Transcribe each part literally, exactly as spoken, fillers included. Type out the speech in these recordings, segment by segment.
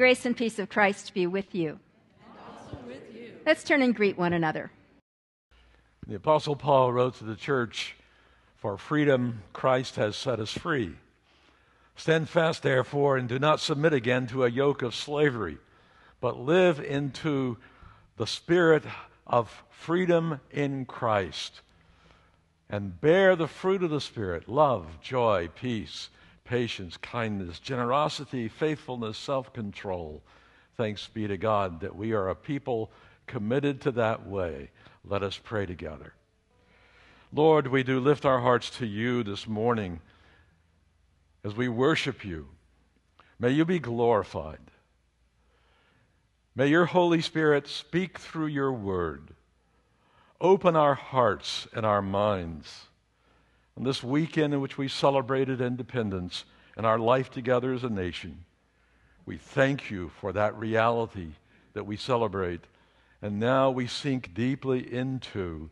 grace and peace of Christ be with you. And also with you. Let's turn and greet one another. The Apostle Paul wrote to the church, "For freedom Christ has set us free. Stand fast, therefore, and do not submit again to a yoke of slavery, but live into the spirit of freedom in Christ, and bear the fruit of the Spirit, love, joy, peace, patience, kindness, generosity, faithfulness, self-control. Thanks be to God that we are a people committed to that way." Let us pray together. Lord, we do lift our hearts to you this morning as we worship you. May you be glorified. May your Holy Spirit speak through your word. Open our hearts and our minds. On this weekend in which we celebrated independence and our life together as a nation, we thank you for that reality that we celebrate. And now we sink deeply into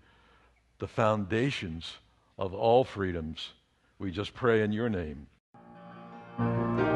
the foundations of all freedoms. We just pray in your name. All right.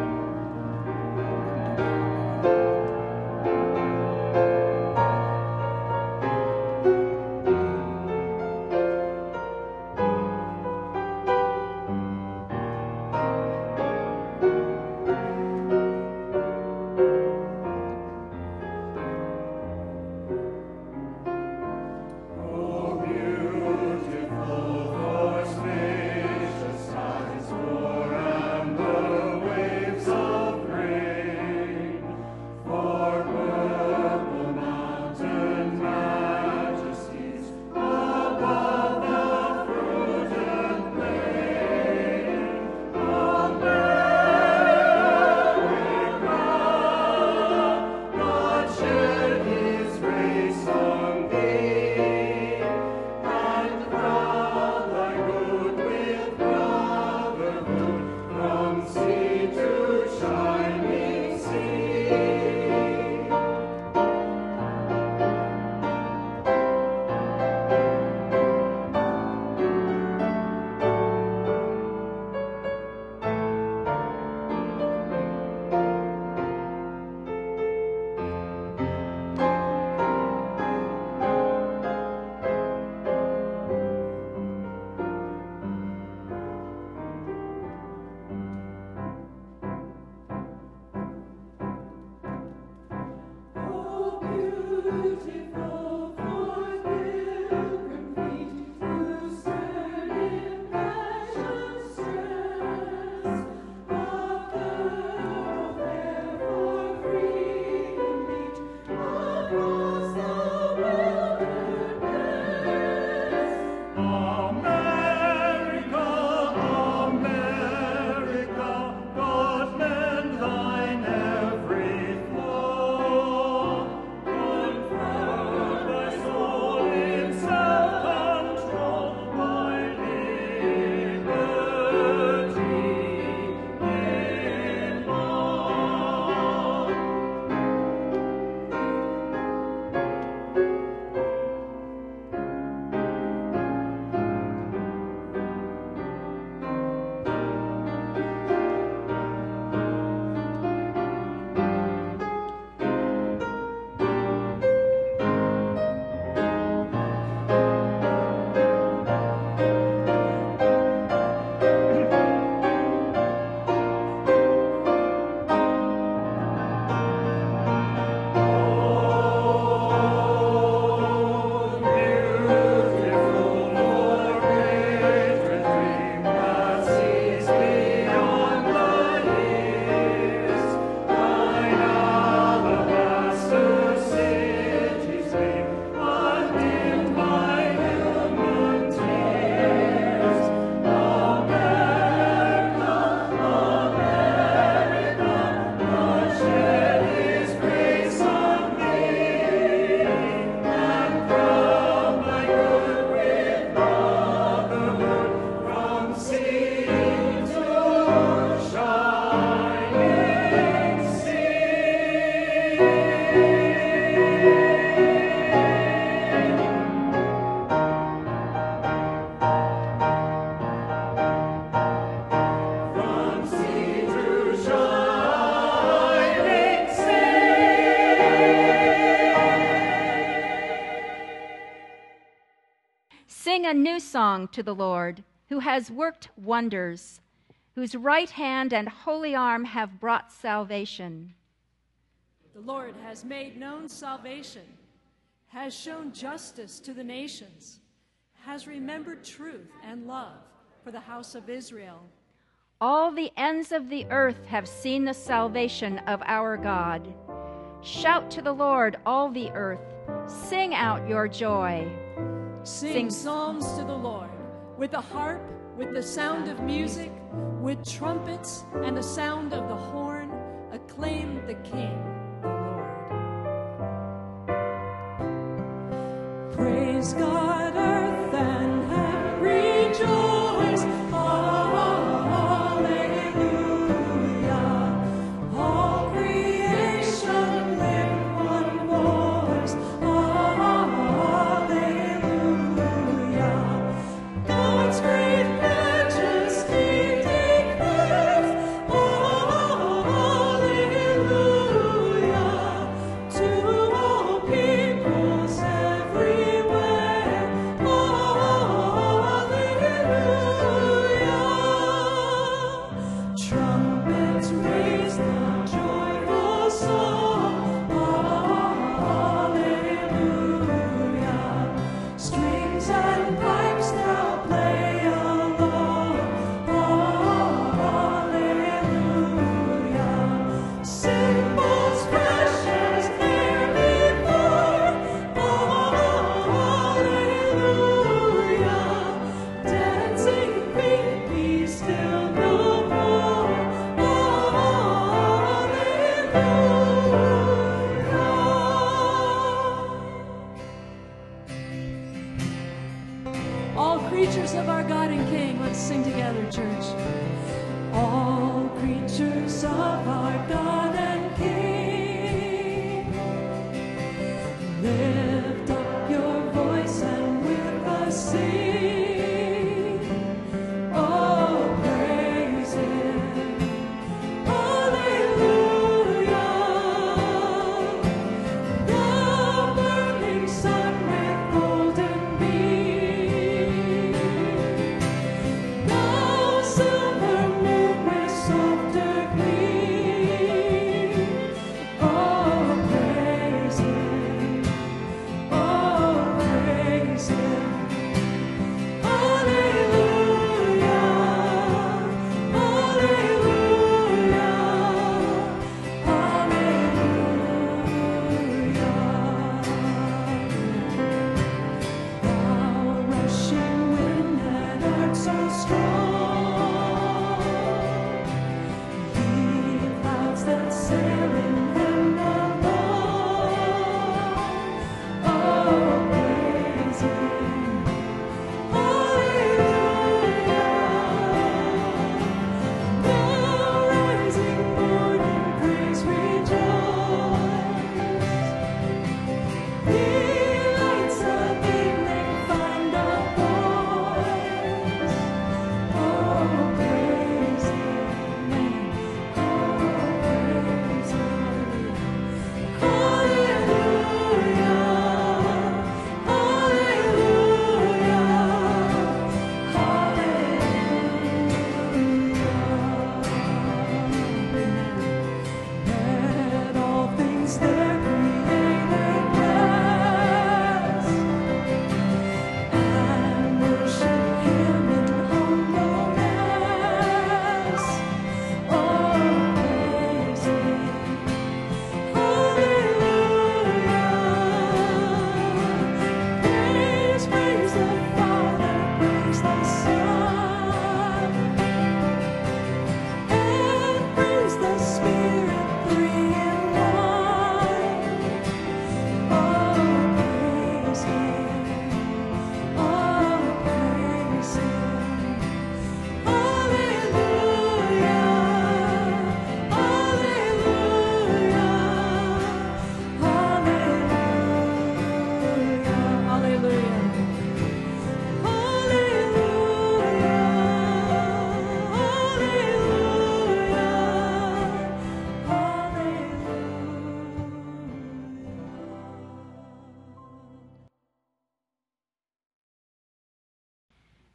a new song to the Lord, who has worked wonders, whose right hand and holy arm have brought salvation. The Lord has made known salvation, has shown justice to the nations, has remembered truth and love for the house of Israel. All the ends of the earth have seen the salvation of our God. Shout to the Lord, all the earth. Sing out your joy. Sing, Sing psalms to the Lord, with the harp, with the sound of music, with trumpets and the sound of the horn. Acclaim the King, the Lord. Praise God, earth and heaven, rejoice. Hallelujah. All creation lift one voice. Hallelujah. God's great majesty declares. Hallelujah.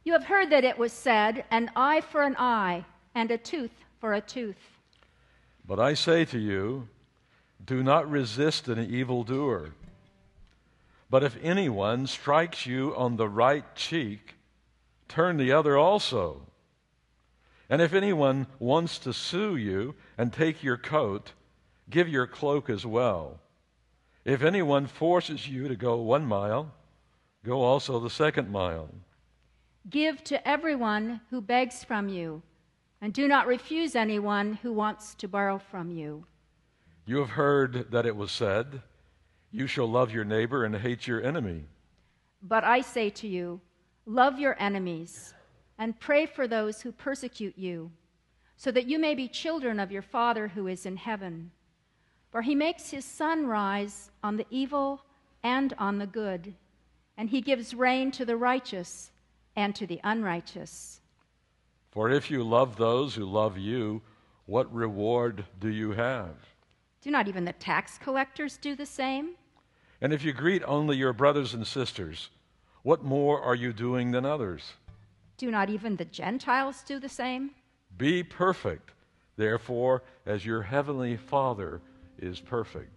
You have heard that it was said, an eye for an eye and a tooth for a tooth. But I say to you, do not resist an evildoer. But if anyone strikes you on the right cheek, turn the other also. And if anyone wants to sue you and take your coat, give your cloak as well. If anyone forces you to go one mile, go also the second mile. Give to everyone who begs from you, and do not refuse anyone who wants to borrow from you. You have heard that it was said, you shall love your neighbor and hate your enemy. But I say to you, love your enemies and pray for those who persecute you, so that you may be children of your Father who is in heaven. For he makes his sun rise on the evil and on the good, and he gives rain to the righteous and to the unrighteous. For if you love those who love you, what reward do you have? Do not even the tax collectors do the same? And if you greet only your brothers and sisters, what more are you doing than others? Do not even the Gentiles do the same? Be perfect, therefore, as your heavenly Father is perfect.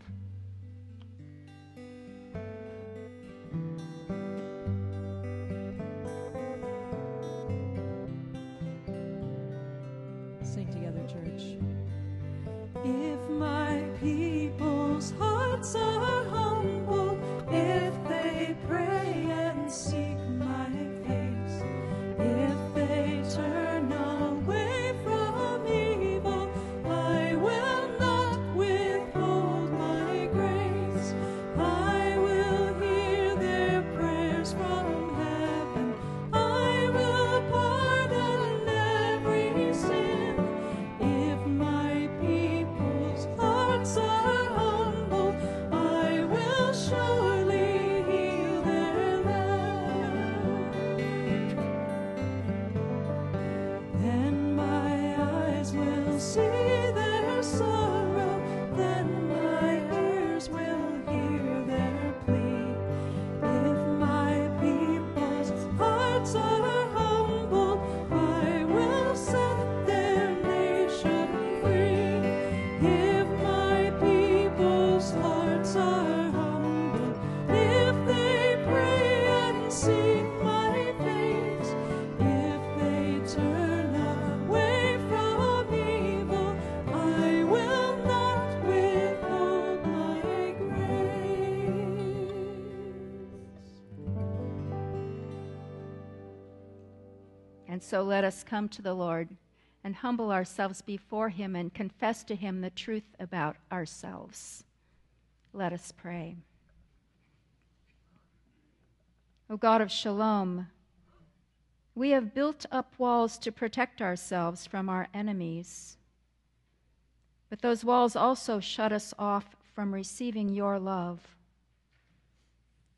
Sing together, church. If my people's hearts are humble, if they pray and seek my face, if they turn away from evil, I will not withhold my grace. I will hear their prayers from heaven. I will pardon every sin. If my people's hearts are humble, I will surely heal their land. Then my eyes will see their sorrow, then my ears will hear their plea. If my people's hearts are humble, I will set their nation free. If my people's hearts are humble, if they pray and seek my face, if they turn away from evil, I will not withhold my grace. And so let us come to the Lord and humble ourselves before him and confess to him the truth about ourselves. Let us pray. O God of Shalom, we have built up walls to protect ourselves from our enemies, but those walls also shut us off from receiving your love.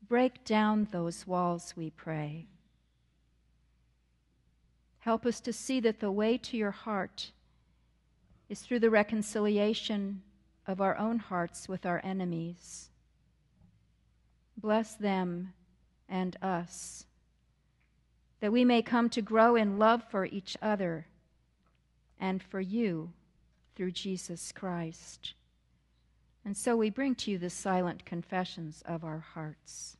Break down those walls, we pray. Help us to see that the way to your heart is through the reconciliation of our own hearts with our enemies. Bless them and us, that we may come to grow in love for each other and for you through Jesus Christ. And so we bring to you the silent confessions of our hearts.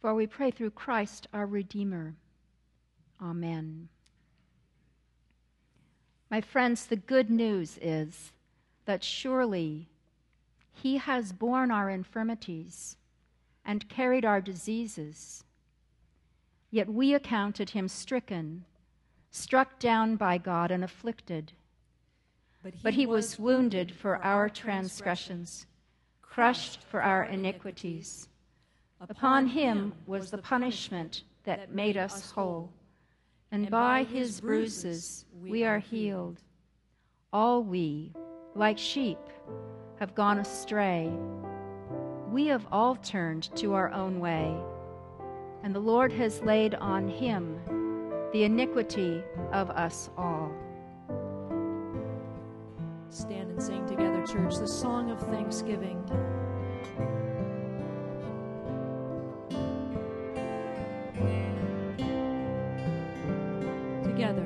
For we pray through Christ our Redeemer. Amen. My friends, the good news is that surely he has borne our infirmities and carried our diseases, yet we accounted him stricken, struck down by God and afflicted. But he, but he was, was wounded for our transgressions, crushed for our iniquities. Upon him was the punishment that made us whole, and by his bruises we are healed. All we, like sheep, have gone astray. we have all turned to our own way, and the Lord has laid on him the iniquity of us all. Stand and sing together, church, the song of thanksgiving. Together.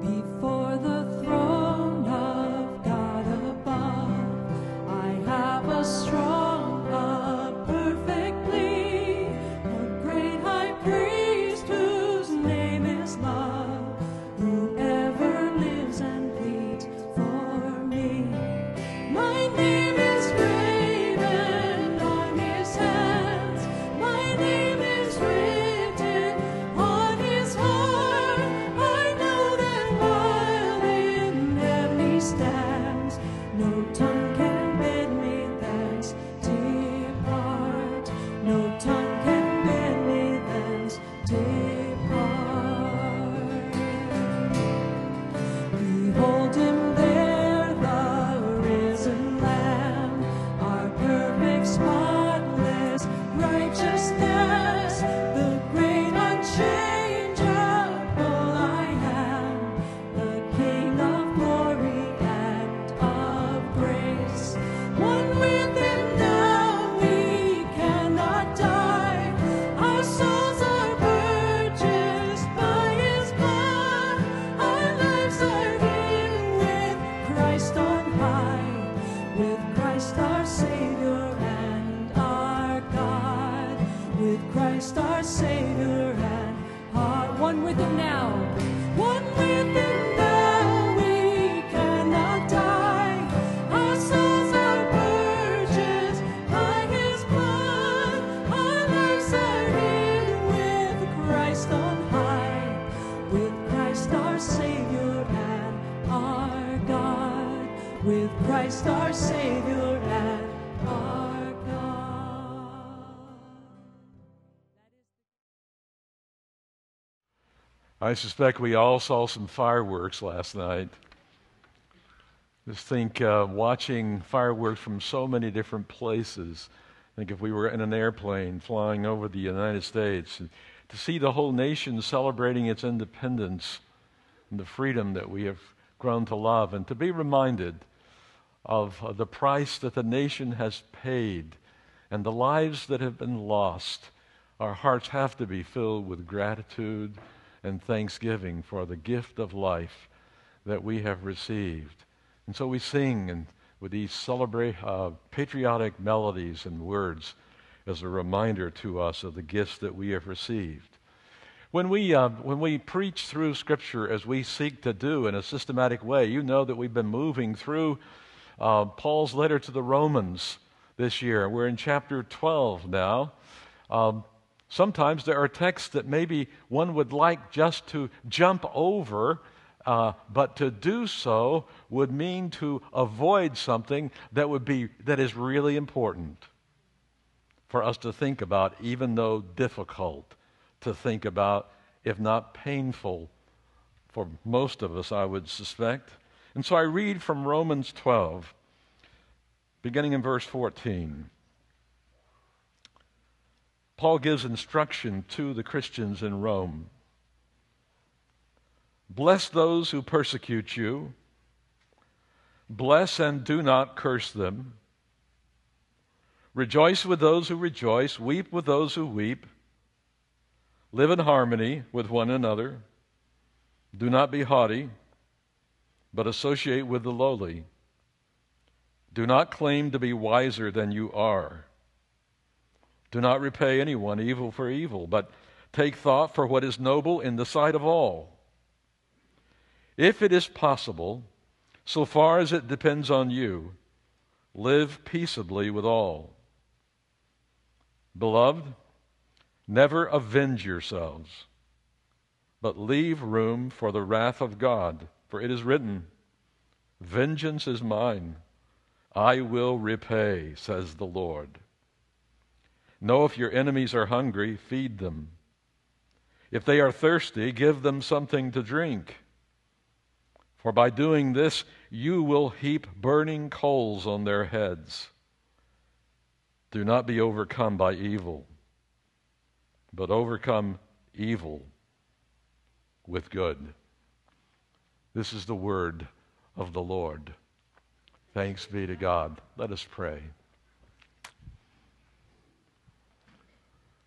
Before the throne of God above, I have a strong I suspect we all saw some fireworks last night. Just think, uh, watching fireworks from so many different places. I think if we were in an airplane flying over the United States, to see the whole nation celebrating its independence and the freedom that we have grown to love, and to be reminded of uh, the price that the nation has paid and the lives that have been lost, our hearts have to be filled with gratitude and thanksgiving for the gift of life that we have received. And so we sing and with these celebrate, uh, patriotic melodies and words as a reminder to us of the gifts that we have received. When we, uh, when we preach through Scripture, as we seek to do in a systematic way, you know that we've been moving through uh, Paul's letter to the Romans this year. We're in chapter twelve now. Um, Sometimes there are texts that maybe one would like just to jump over, uh, but to do so would mean to avoid something that would be that is really important for us to think about, even though difficult to think about, if not painful for most of us, I would suspect. And so I read from Romans twelve, beginning in verse fourteen. Paul gives instruction to the Christians in Rome. Bless those who persecute you. Bless and do not curse them. Rejoice with those who rejoice. Weep with those who weep. Live in harmony with one another. Do not be haughty, but associate with the lowly. Do not claim to be wiser than you are. Do not repay anyone evil for evil, but take thought for what is noble in the sight of all. If it is possible, so far as it depends on you, live peaceably with all. Beloved, never avenge yourselves, but leave room for the wrath of God, for it is written, "Vengeance is mine, I will repay," says the Lord. Know if your enemies are hungry, feed them. If they are thirsty, give them something to drink. For by doing this, you will heap burning coals on their heads. Do not be overcome by evil, but overcome evil with good. This is the word of the Lord. Thanks be to God. Let us pray.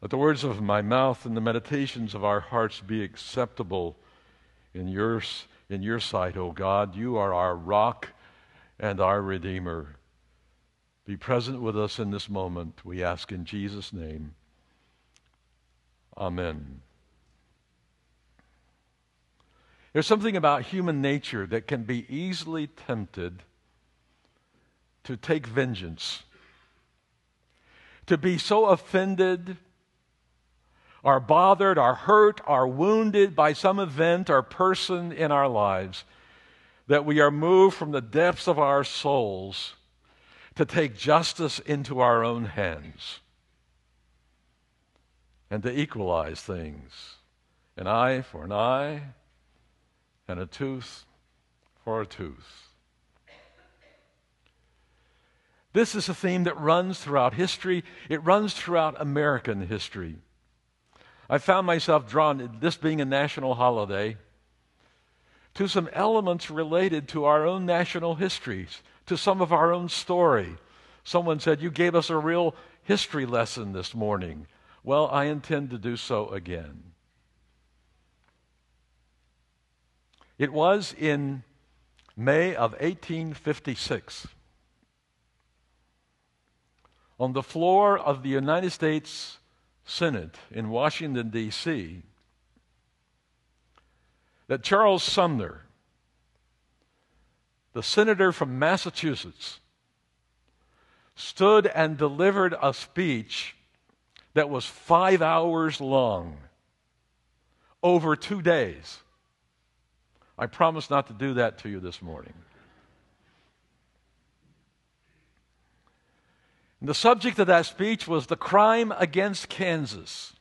Let the words of my mouth and the meditations of our hearts be acceptable in your, in your sight, O God. You are our rock and our Redeemer. Be present with us in this moment, we ask in Jesus' name. Amen. There's something about human nature that can be easily tempted to take vengeance, to be so offended or bothered or hurt or wounded by some event or person in our lives that we are moved from the depths of our souls to take justice into our own hands and to equalize things. An eye for an eye and a tooth for a tooth. This is a theme that runs throughout history. It runs throughout American history. I found myself drawn, this being a national holiday, to some elements related to our own national histories, to some of our own story. Someone said, "You gave us a real history lesson this morning." Well, I intend to do so again. It was in May of eighteen fifty-six. On the floor of the United States Senate in Washington, D C, that Charles Sumner, the senator from Massachusetts, stood and delivered a speech that was five hours long, over two days. I promise not to do that to you this morning. The subject of that speech was the crime against Kansas.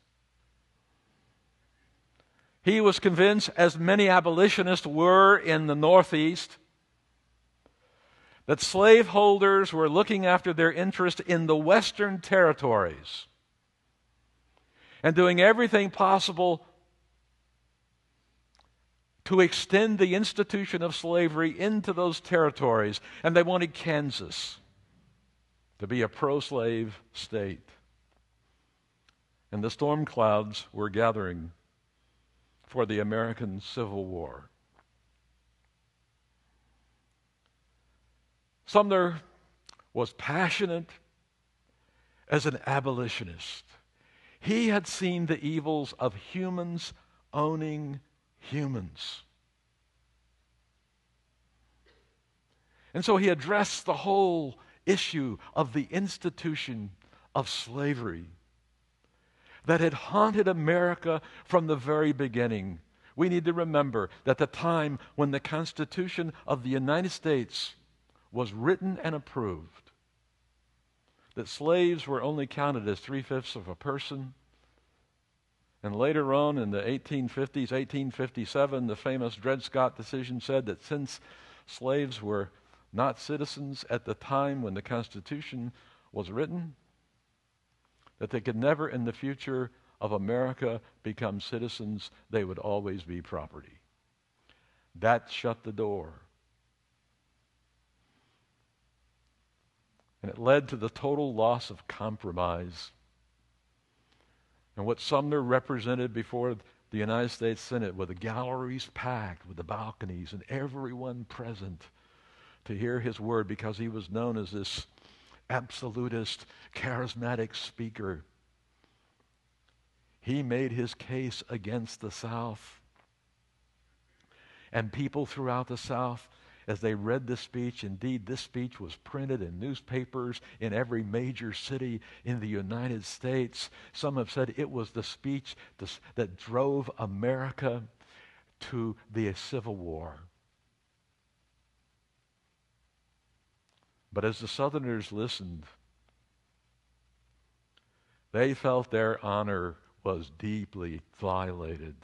He was convinced, as many abolitionists were in the Northeast, that slaveholders were looking after their interest in the Western territories and doing everything possible to extend the institution of slavery into those territories, and they wanted Kansas to be a pro-slave state. And the storm clouds were gathering for the American Civil War. Sumner was passionate as an abolitionist. He had seen the evils of humans owning humans. And so he addressed the whole issue of the institution of slavery that had haunted America from the very beginning. We need to remember that the time when the Constitution of the United States was written and approved, that slaves were only counted as three-fifths of a person. And later on in the eighteen fifties, eighteen fifty-seven, the famous Dred Scott decision said that since slaves were not citizens at the time when the Constitution was written, that they could never in the future of America become citizens. They would always be property. That shut the door. And it led to the total loss of compromise. And what Sumner represented before the United States Senate, with the galleries packed, with the balconies and everyone present to hear his word, because he was known as this absolutist, charismatic speaker. He made his case against the South. And people throughout the South, as they read this speech, indeed this speech was printed in newspapers in every major city in the United States. Some have said it was the speech that drove America to the Civil War. But as the Southerners listened, they felt their honor was deeply violated,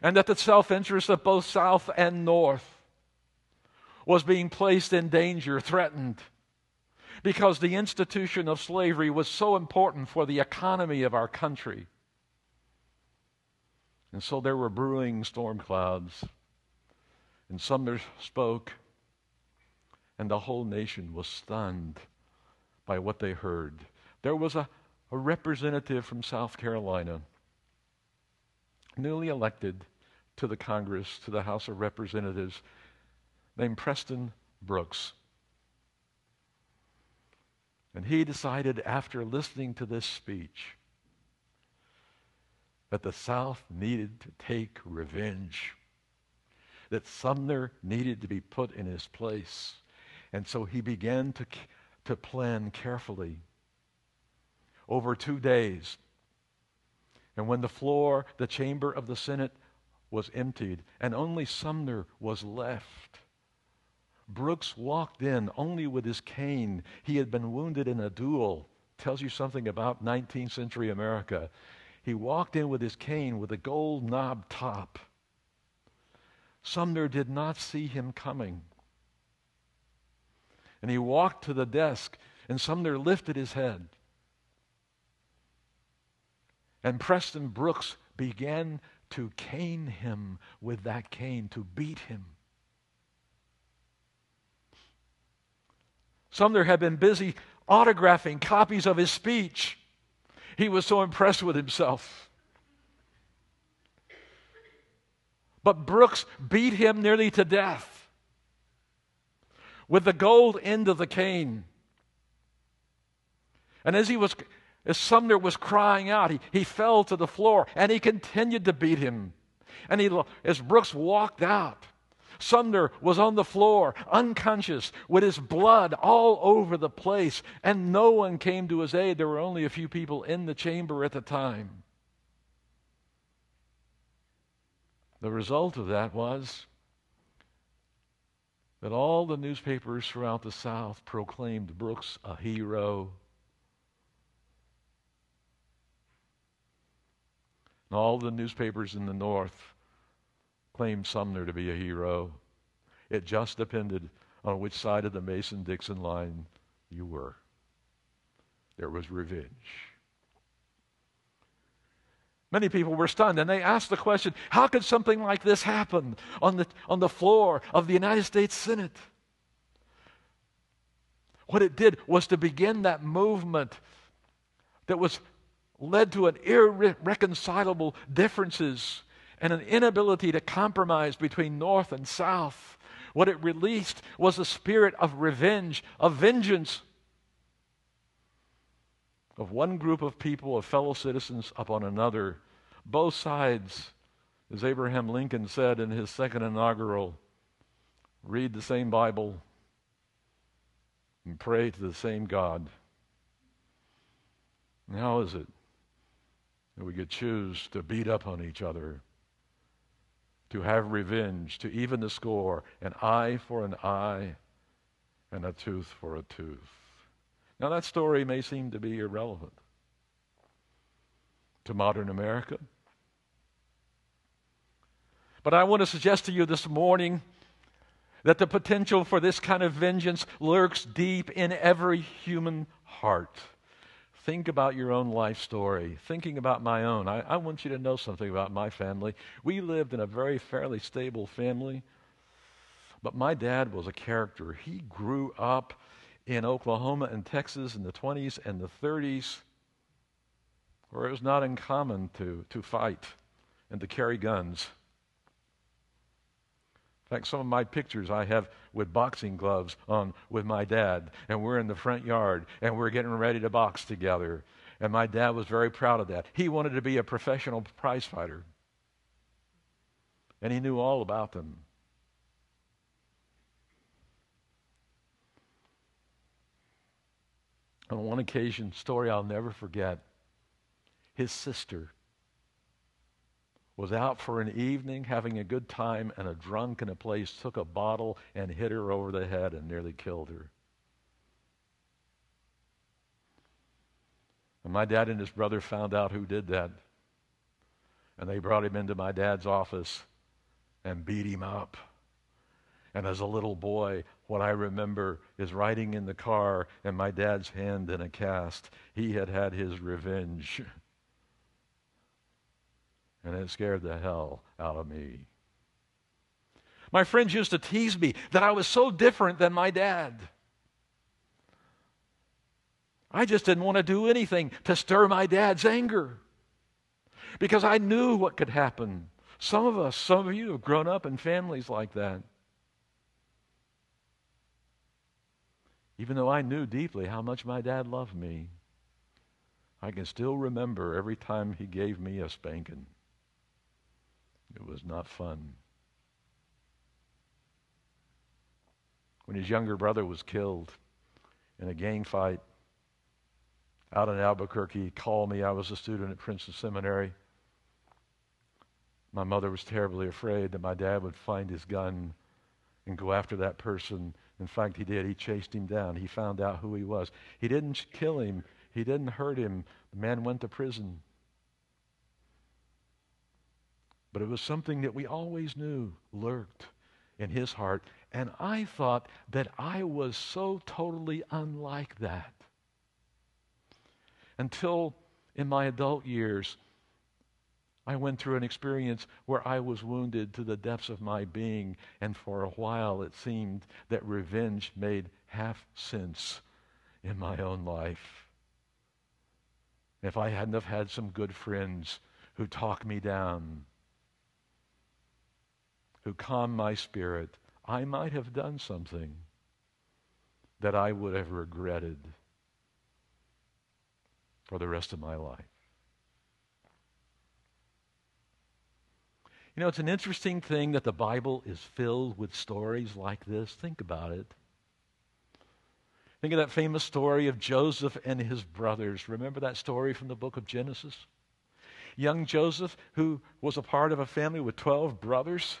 and that the self-interest of both South and North was being placed in danger, threatened, because the institution of slavery was so important for the economy of our country. And so there were brewing storm clouds, and Sumner spoke, and the whole nation was stunned by what they heard. There was a, a representative from South Carolina, newly elected to the Congress, to the House of Representatives, named Preston Brooks. And he decided, after listening to this speech, that the South needed to take revenge, that Sumner needed to be put in his place. And so he began to, to plan carefully over two days. And when the floor, the chamber of the Senate was emptied and only Sumner was left, Brooks walked in only with his cane. He had been wounded in a duel. Tells you something about nineteenth century America. He walked in with his cane with a gold knob top. Sumner did not see him coming. And he walked to the desk, and Sumner lifted his head. And Preston Brooks began to cane him with that cane, to beat him. Sumner had been busy autographing copies of his speech. He was so impressed with himself. But Brooks beat him nearly to death with the gold end of the cane. And as he was, as Sumner was crying out, he, he fell to the floor, and he continued to beat him. And he, as Brooks walked out, Sumner was on the floor, unconscious, with his blood all over the place, and no one came to his aid. There were only a few people in the chamber at the time. The result of that was that all the newspapers throughout the South proclaimed Brooks a hero. And all the newspapers in the North claimed Sumner to be a hero. It just depended on which side of the Mason-Dixon line you were. There was revenge. Many people were stunned, and they asked the question, how could something like this happen on the, on the floor of the United States Senate? What it did was to begin that movement that was led to an irreconcilable differences and an inability to compromise between North and South. What it released was a spirit of revenge, of vengeance, of one group of people, of fellow citizens upon another. Both sides, as Abraham Lincoln said in his second inaugural, read the same Bible and pray to the same God. And how is it that we could choose to beat up on each other, to have revenge, to even the score, an eye for an eye and a tooth for a tooth? Now, that story may seem to be irrelevant to modern America, but I want to suggest to you this morning that the potential for this kind of vengeance lurks deep in every human heart. Think about your own life story. Thinking about my own, I, I want you to know something about my family. We lived in a very fairly stable family, but my dad was a character. He grew up in Oklahoma and Texas in the twenties and the thirties, where it was not uncommon to, to fight and to carry guns. In fact, some of my pictures I have with boxing gloves on with my dad, and we're in the front yard, and we're getting ready to box together. And my dad was very proud of that. He wanted to be a professional prize fighter, and he knew all about them. On one occasion, story I'll never forget, his sister was out for an evening having a good time, and a drunk in a place took a bottle and hit her over the head and nearly killed her. And my dad and his brother found out who did that, and they brought him into my dad's office and beat him up. And as a little boy, What I remember is riding in the car and my dad's hand in a cast. He had had his revenge. And it scared the hell out of me. My friends used to tease me that I was so different than my dad. I just didn't want to do anything to stir my dad's anger, because I knew what could happen. Some of us, some of you have grown up in families like that. Even though I knew deeply how much my dad loved me, I can still remember every time he gave me a spanking. It was not fun. When his younger brother was killed in a gang fight out in Albuquerque, he called me. I was a student at Princeton Seminary. My mother was terribly afraid that my dad would find his gun and go after that person. In fact, he did. He chased him down. He found out who he was. He didn't kill him. He didn't hurt him. The man went to prison. But it was something that we always knew lurked in his heart. And I thought that I was so totally unlike that. Until in my adult years, I went through an experience where I was wounded to the depths of my being, and for a while it seemed that revenge made half sense in my own life. If I hadn't have had some good friends who talked me down, who calmed my spirit, I might have done something that I would have regretted for the rest of my life. You know, it's an interesting thing that the Bible is filled with stories like this. Think about it. Think of that famous story of Joseph and his brothers. Remember that story from the book of Genesis? Young Joseph, who was a part of a family with twelve brothers.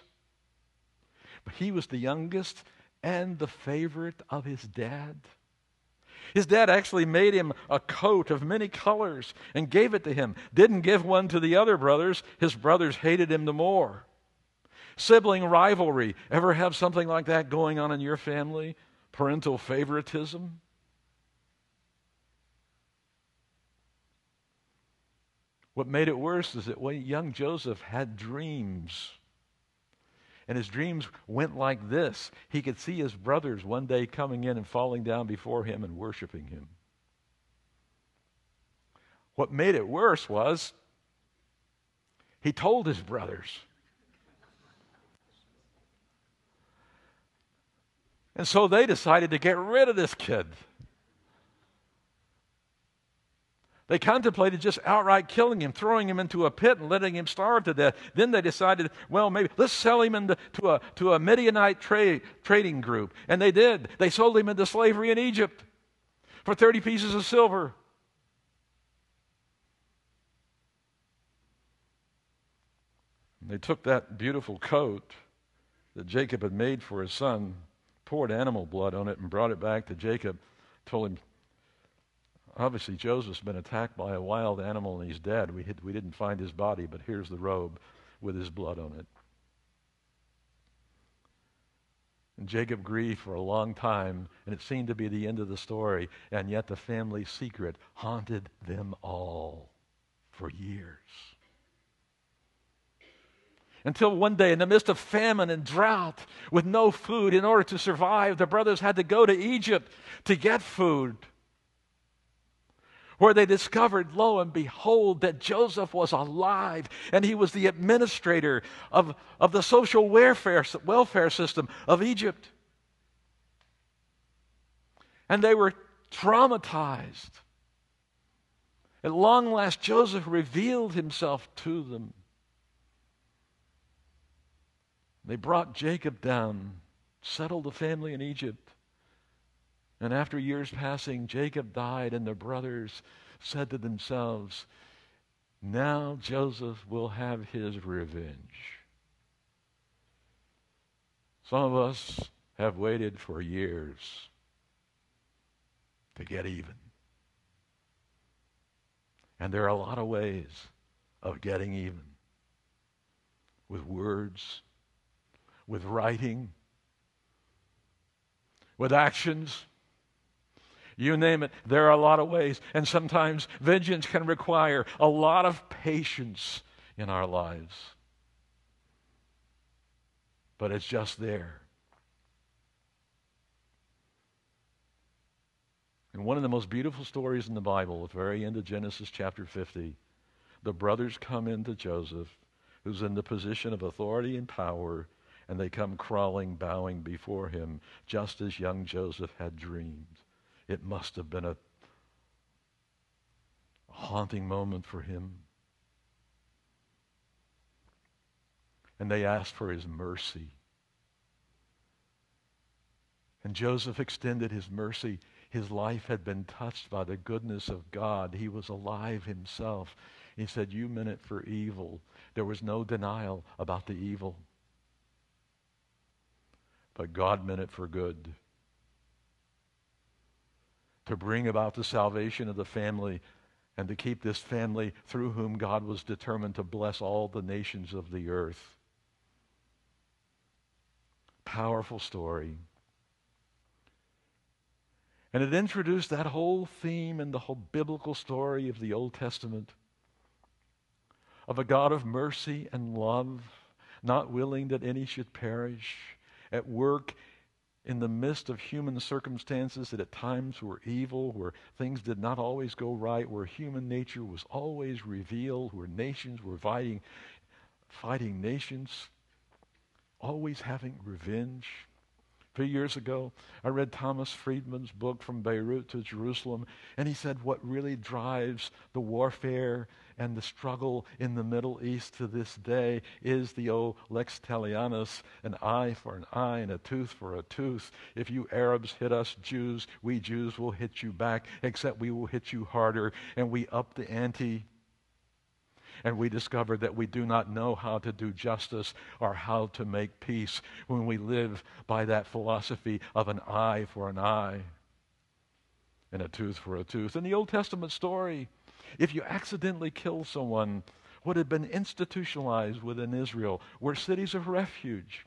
But he was the youngest and the favorite of his dad. His dad actually made him a coat of many colors and gave it to him. Didn't give one to the other brothers. His brothers hated him the more. Sibling rivalry. Ever have something like that going on in your family? Parental favoritism? What made it worse is that young Joseph had dreams. And his dreams went like this. He could see his brothers one day coming in and falling down before him and worshiping him. What made it worse was he told his brothers. And so they decided to get rid of this kid. They contemplated just outright killing him, throwing him into a pit and letting him starve to death. Then they decided, well, maybe let's sell him into to a, to a Midianite trade, trading group. And they did. They sold him into slavery in Egypt for thirty pieces of silver. And they took that beautiful coat that Jacob had made for his son, poured animal blood on it, and brought it back to Jacob, told him, obviously, Joseph's been attacked by a wild animal and he's dead. We, hit, we didn't find his body, but here's the robe with his blood on it. And Jacob grieved for a long time, and it seemed to be the end of the story, and yet the family secret haunted them all for years. Until one day, in the midst of famine and drought, with no food, in order to survive, the brothers had to go to Egypt to get food, where they discovered, lo and behold, that Joseph was alive, and he was the administrator of, of the social welfare, welfare system of Egypt. And they were traumatized. At long last, Joseph revealed himself to them. They brought Jacob down, settled the family in Egypt. And after years passing, Jacob died, and the brothers said to themselves, now Joseph will have his revenge. Some of us have waited for years to get even. And there are a lot of ways of getting even. With words, with writing, with actions. You name it, there are a lot of ways. And sometimes vengeance can require a lot of patience in our lives. But it's just there. And one of the most beautiful stories in the Bible, at the very end of Genesis chapter fifty, the brothers come into Joseph, who's in the position of authority and power, and they come crawling, bowing before him, just as young Joseph had dreamed. It must have been a haunting moment for him. And they asked for his mercy. And Joseph extended his mercy. His life had been touched by the goodness of God. He was alive himself. He said, "You meant it for evil." There was no denial about the evil. But God meant it for good, to bring about the salvation of the family and to keep this family through whom God was determined to bless all the nations of the earth. Powerful story. And it introduced that whole theme and the whole biblical story of the Old Testament of a God of mercy and love, not willing that any should perish, at work in the midst of human circumstances that at times were evil, where things did not always go right, where human nature was always revealed, where nations were fighting, fighting nations, always having revenge. Two years ago, I read Thomas Friedman's book From Beirut to Jerusalem, and he said what really drives the warfare and the struggle in the Middle East to this day is the old lex talionis, an eye for an eye and a tooth for a tooth. If you Arabs hit us Jews, we Jews will hit you back, except we will hit you harder, and we up the ante. And we discover that we do not know how to do justice or how to make peace when we live by that philosophy of an eye for an eye and a tooth for a tooth. In the Old Testament story, if you accidentally kill someone, what had been institutionalized within Israel were cities of refuge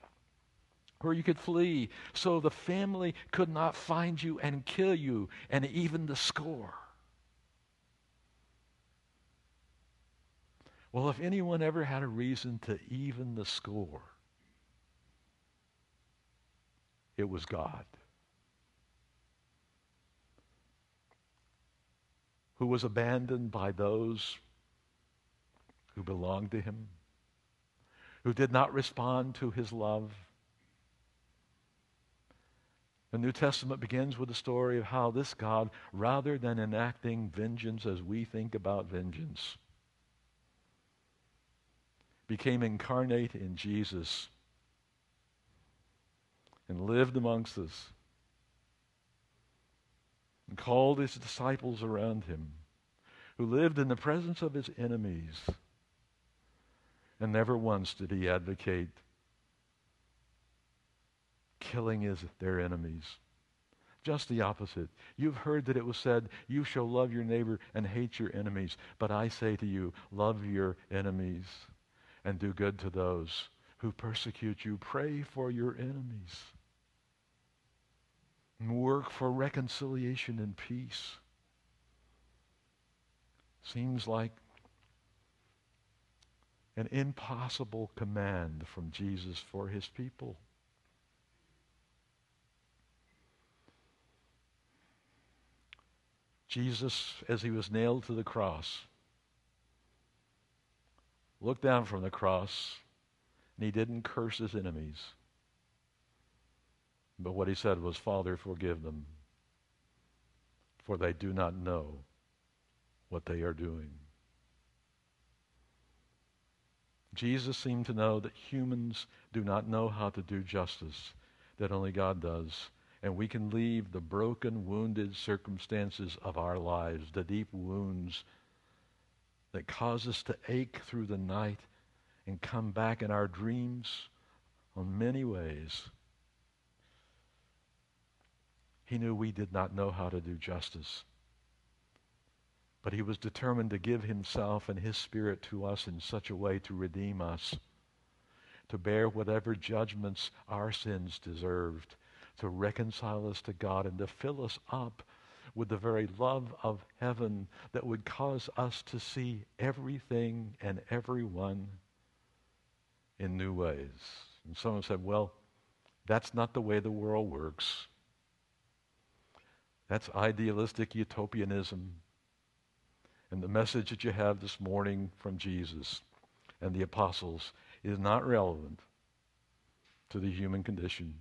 where you could flee so the family could not find you and kill you and even the score. Well, if anyone ever had a reason to even the score, it was God, who was abandoned by those who belonged to him, who did not respond to his love. The New Testament begins with the story of how this God, rather than enacting vengeance as we think about vengeance, became incarnate in Jesus and lived amongst us and called his disciples around him, who lived in the presence of his enemies, and never once did he advocate killing his, their enemies. Just the opposite. You've heard that it was said, "You shall love your neighbor and hate your enemies." But I say to you, love your enemies and do good to those who persecute you. Pray for your enemies. And work for reconciliation and peace. Seems like an impossible command from Jesus for his people. Jesus, as he was nailed to the cross, looked down from the cross, and he didn't curse his enemies. But what he said was, "Father, forgive them, for they do not know what they are doing." Jesus seemed to know that humans do not know how to do justice, that only God does. And we can leave the broken, wounded circumstances of our lives, the deep wounds that cause us to ache through the night and come back in our dreams on many ways. He knew we did not know how to do justice, but he was determined to give himself and his Spirit to us in such a way to redeem us, to bear whatever judgments our sins deserved, to reconcile us to God and to fill us up with the very love of heaven that would cause us to see everything and everyone in new ways. And someone said, well, that's not the way the world works. That's idealistic utopianism. And the message that you have this morning from Jesus and the apostles is not relevant to the human condition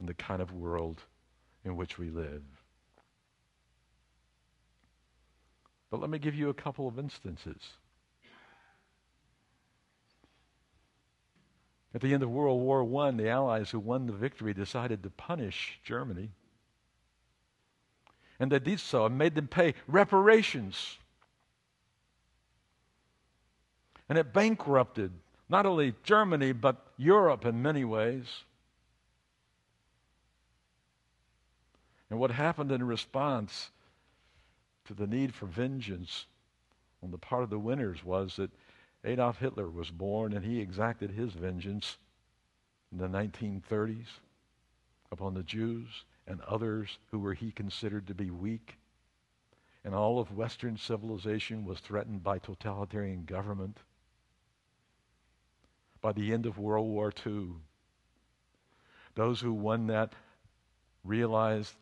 and the kind of world in which we live. But let me give you a couple of instances. At the end of World War One, the Allies who won the victory decided to punish Germany. And they did so and made them pay reparations. And it bankrupted not only Germany, but Europe in many ways. And what happened in response to the need for vengeance on the part of the winners was that Adolf Hitler was born, and he exacted his vengeance in the nineteen thirties upon the Jews and others who were he considered to be weak. And all of Western civilization was threatened by totalitarian government. By the end of World War Two, those who won that realized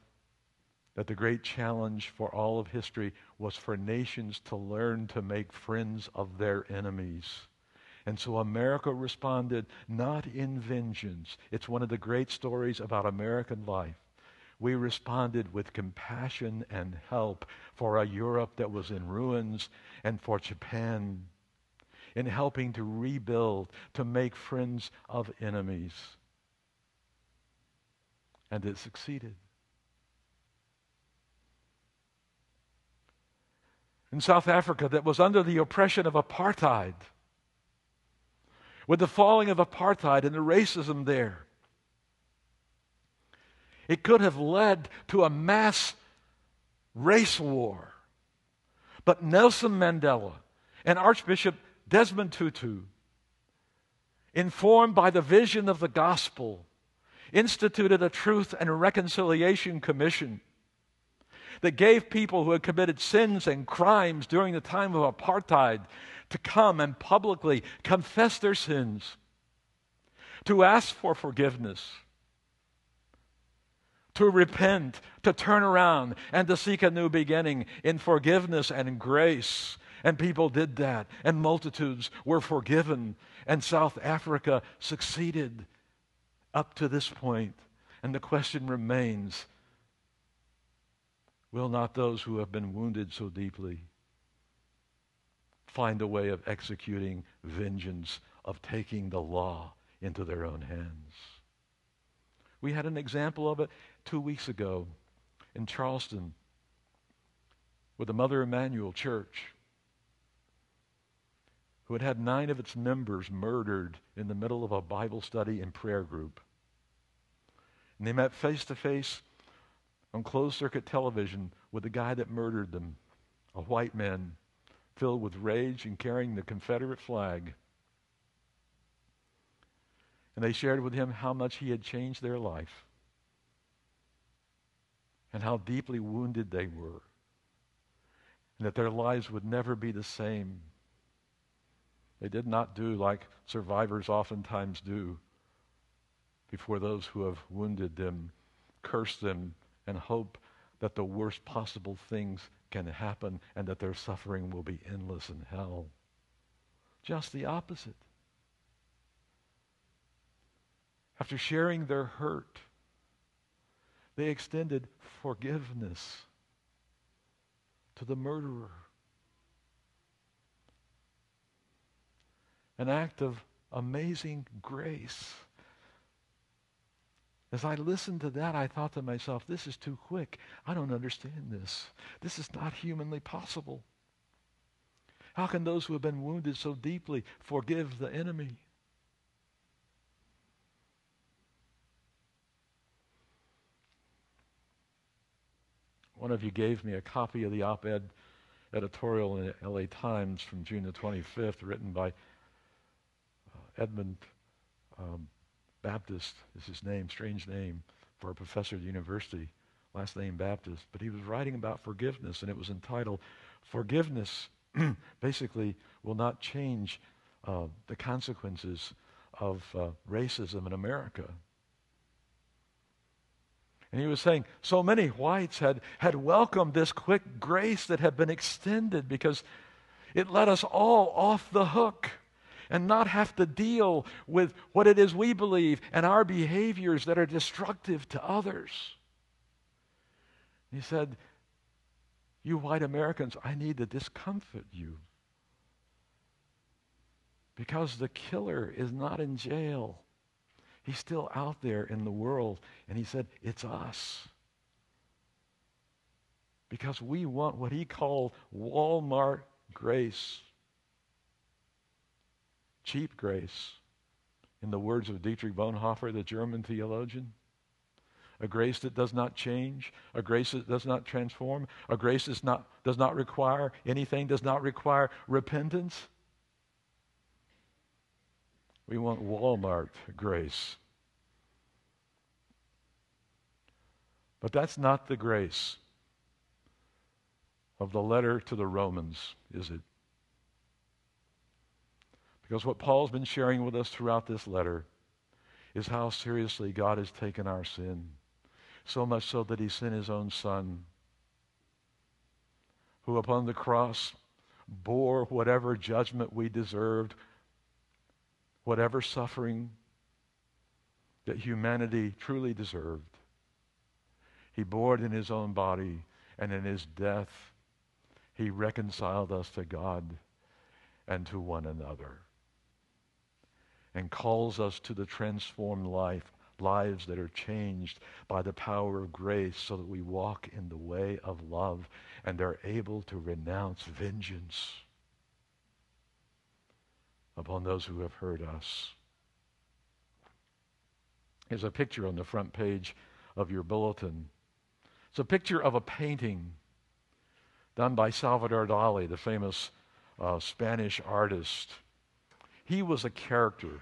that the great challenge for all of history was for nations to learn to make friends of their enemies. And so America responded not in vengeance. It's one of the great stories about American life. We responded with compassion and help for a Europe that was in ruins and for Japan in helping to rebuild, to make friends of enemies. And it succeeded. In South Africa, that was under the oppression of apartheid, with the falling of apartheid and the racism there, it could have led to a mass race war. But Nelson Mandela and Archbishop Desmond Tutu, informed by the vision of the gospel, instituted a Truth and Reconciliation Commission that gave people who had committed sins and crimes during the time of apartheid to come and publicly confess their sins, to ask for forgiveness, to repent, to turn around, and to seek a new beginning in forgiveness and grace. And people did that, and multitudes were forgiven, and South Africa succeeded up to this point. And the question remains, will not those who have been wounded so deeply find a way of executing vengeance, of taking the law into their own hands? We had an example of it two weeks ago in Charleston with the Mother Emanuel Church, who had had nine of its members murdered in the middle of a Bible study and prayer group. And they met face-to-face on closed-circuit television with the guy that murdered them, a white man filled with rage and carrying the Confederate flag. And they shared with him how much he had changed their life and how deeply wounded they were and that their lives would never be the same. They did not do like survivors oftentimes do before those who have wounded them, curse them, and hope that the worst possible things can happen and that their suffering will be endless in hell. Just the opposite. After sharing their hurt, they extended forgiveness to the murderer. An act of amazing grace. As I listened to that, I thought to myself, this is too quick. I don't understand this. This is not humanly possible. How can those who have been wounded so deeply forgive the enemy? One of you gave me a copy of the op-ed editorial in the L A Times from June the twenty-fifth, written by Edmund um, Baptist is his name, strange name, for a professor at the university, last name Baptist, but he was writing about forgiveness, and it was entitled, Forgiveness basically will not change uh, the consequences of uh, racism in America. And he was saying, so many whites had, had welcomed this quick grace that had been extended because it let us all off the hook and not have to deal with what it is we believe and our behaviors that are destructive to others. He said, you white Americans, I need to discomfort you because the killer is not in jail. He's still out there in the world. And he said, it's us. Because we want what he called Walmart grace. Cheap grace. In the words of Dietrich Bonhoeffer, the German theologian. A grace that does not change. A grace that does not transform. A grace that not, does not require anything, does not require repentance. We want Walmart grace. But that's not the grace of the letter to the Romans, is it? Because what Paul's been sharing with us throughout this letter is how seriously God has taken our sin, so much so that he sent his own son, who upon the cross bore whatever judgment we deserved, whatever suffering that humanity truly deserved. He bore it in his own body, and in his death, he reconciled us to God and to one another, and calls us to the transformed life, lives that are changed by the power of grace so that we walk in the way of love and are able to renounce vengeance upon those who have hurt us. Here's a picture on the front page of your bulletin. It's a picture of a painting done by Salvador Dali, the famous uh, Spanish artist. He was a character.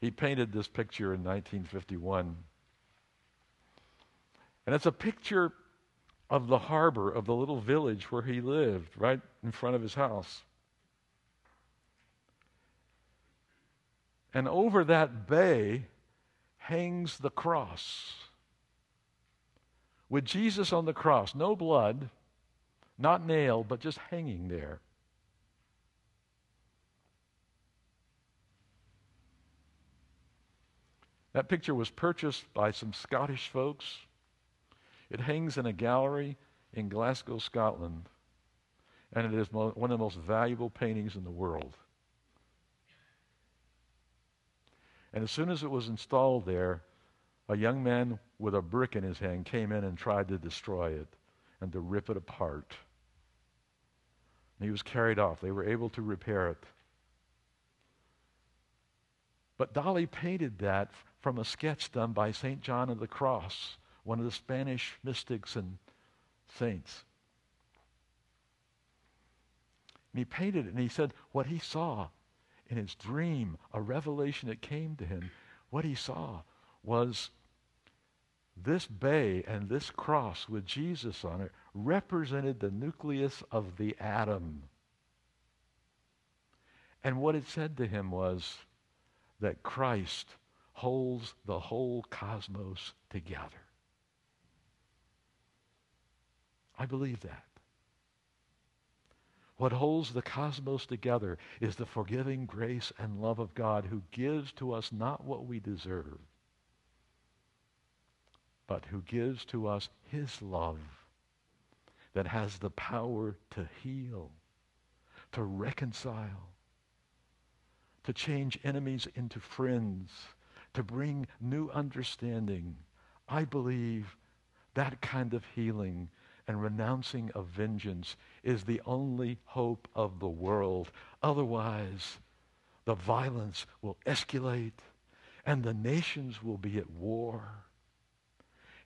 He painted this picture in nineteen fifty-one. And it's a picture of the harbor of the little village where he lived, right in front of his house. And over that bay hangs the cross. With Jesus on the cross, no blood, not nailed, but just hanging there. That picture was purchased by some Scottish folks. It hangs in a gallery in Glasgow, Scotland, and it is one of the most valuable paintings in the world. And as soon as it was installed there, a young man with a brick in his hand came in and tried to destroy it and to rip it apart. And he was carried off. They were able to repair it. But Dali painted that from a sketch done by Saint John of the Cross, one of the Spanish mystics and saints. And he painted it, and he said what he saw in his dream, a revelation that came to him, what he saw was this bay and this cross with Jesus on it represented the nucleus of the atom. And what it said to him was that Christ holds the whole cosmos together. I believe that. What holds the cosmos together is the forgiving grace and love of God, who gives to us not what we deserve, but who gives to us his love that has the power to heal, to reconcile, to change enemies into friends, to bring new understanding. I believe that kind of healing and renouncing of vengeance is the only hope of the world. Otherwise, the violence will escalate and the nations will be at war.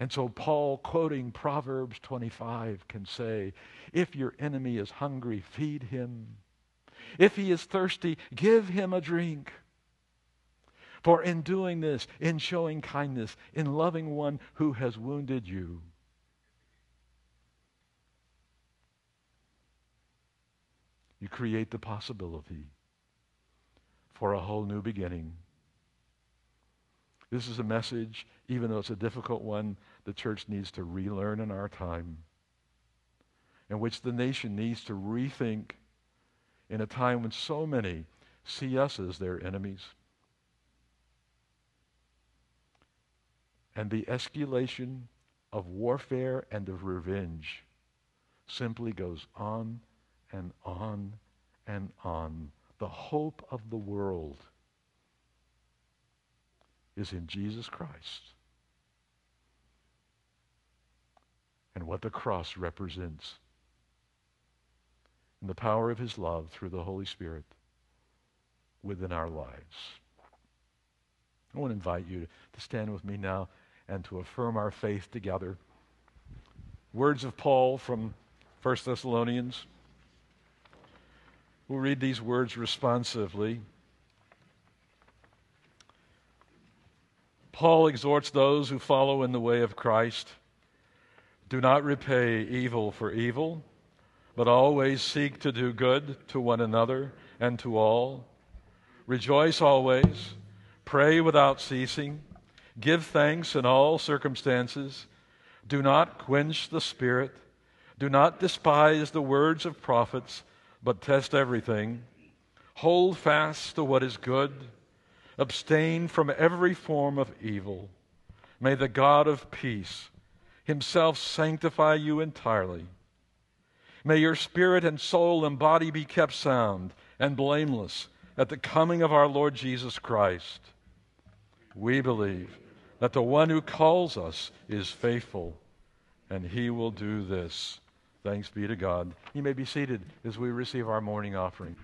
And so Paul, quoting Proverbs twenty-five, can say, if your enemy is hungry, feed him. If he is thirsty, give him a drink. For in doing this, in showing kindness, in loving one who has wounded you, you create the possibility for a whole new beginning. This is a message, even though it's a difficult one, the church needs to relearn in our time, in which the nation needs to rethink in a time when so many see us as their enemies. And the escalation of warfare and of revenge simply goes on and on and on. The hope of the world is in Jesus Christ and what the cross represents, and the power of his love through the Holy Spirit within our lives. I want to invite you to stand with me now and to affirm our faith together. Words of Paul from First Thessalonians. We'll read these words responsively. Paul exhorts those who follow in the way of Christ, do not repay evil for evil, but always seek to do good to one another and to all. Rejoice always, pray without ceasing, give thanks in all circumstances, do not quench the spirit, do not despise the words of prophets, but test everything. Hold fast to what is good, abstain from every form of evil. May the God of peace himself sanctify you entirely. May your spirit and soul and body be kept sound and blameless at the coming of our Lord Jesus Christ. We believe that the one who calls us is faithful, and he will do this. Thanks be to God. You may be seated as we receive our morning offering.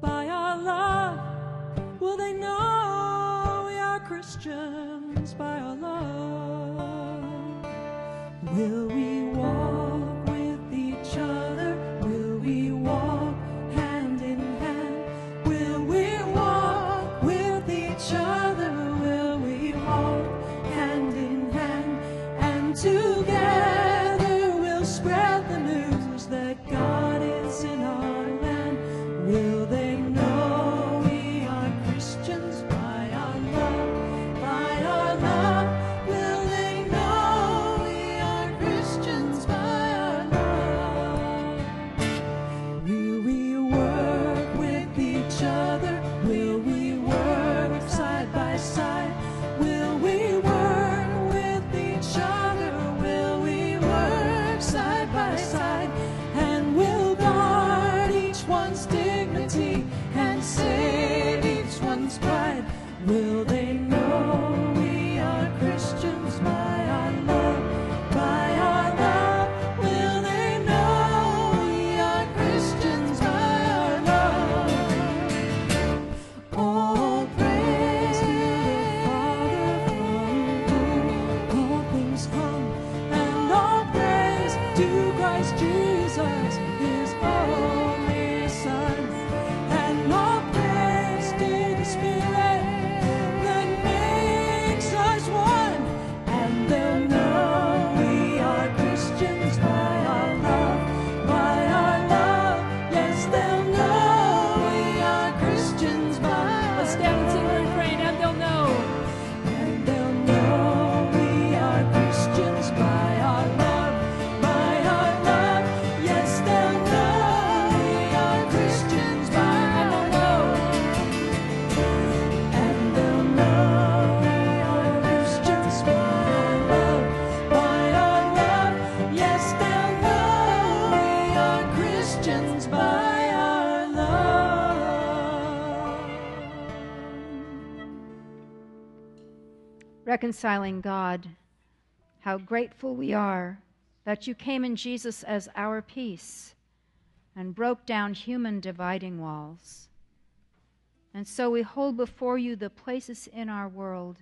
By our love. reconciling God. How grateful we are that you came in Jesus as our peace and broke down human dividing walls. And so we hold before you the places in our world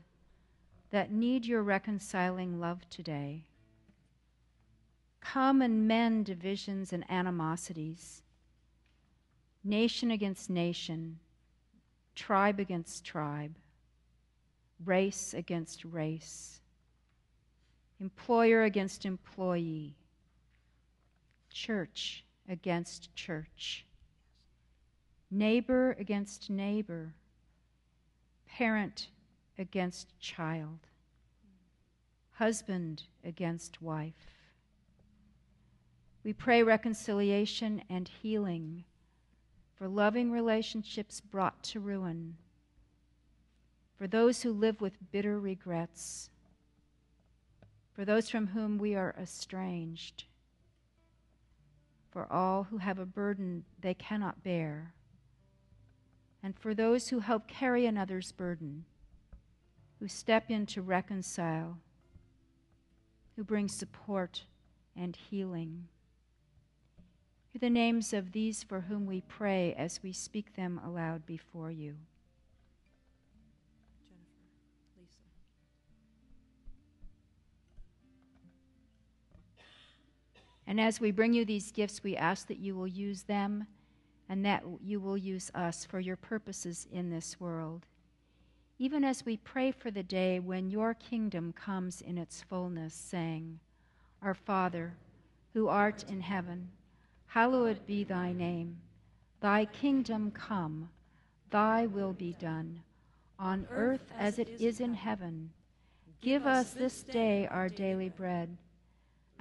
that need your reconciling love today. Come and mend divisions and animosities, nation against nation, tribe against tribe, race against race, employer against employee, church against church, neighbor against neighbor, parent against child, husband against wife. We pray reconciliation and healing for loving relationships brought to ruin, for those who live with bitter regrets, for those from whom we are estranged, for all who have a burden they cannot bear, and for those who help carry another's burden, who step in to reconcile, who bring support and healing. Hear the names of these for whom we pray as we speak them aloud before you. Jennifer, Lisa. And as we bring you these gifts, we ask that you will use them and that you will use us for your purposes in this world, even as we pray for the day when your kingdom comes in its fullness, saying, Our Father, who art in heaven, hallowed be thy name. Thy kingdom come, thy will be done, on earth as it is in heaven. Give us this day our daily bread,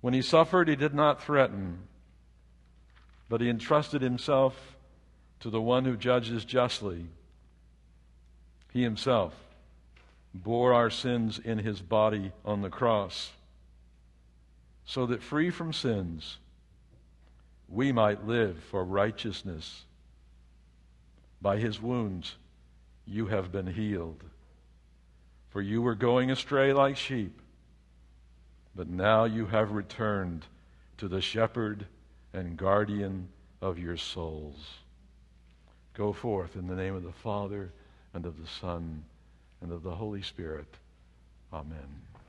When he suffered, he did not threaten, but he entrusted himself to the one who judges justly. He himself bore our sins in his body on the cross, so that free from sins, we might live for righteousness. By his wounds, you have been healed. For you were going astray like sheep, but now you have returned to the shepherd and guardian of your souls. Go forth in the name of the Father, and of the Son, and of the Holy Spirit. Amen.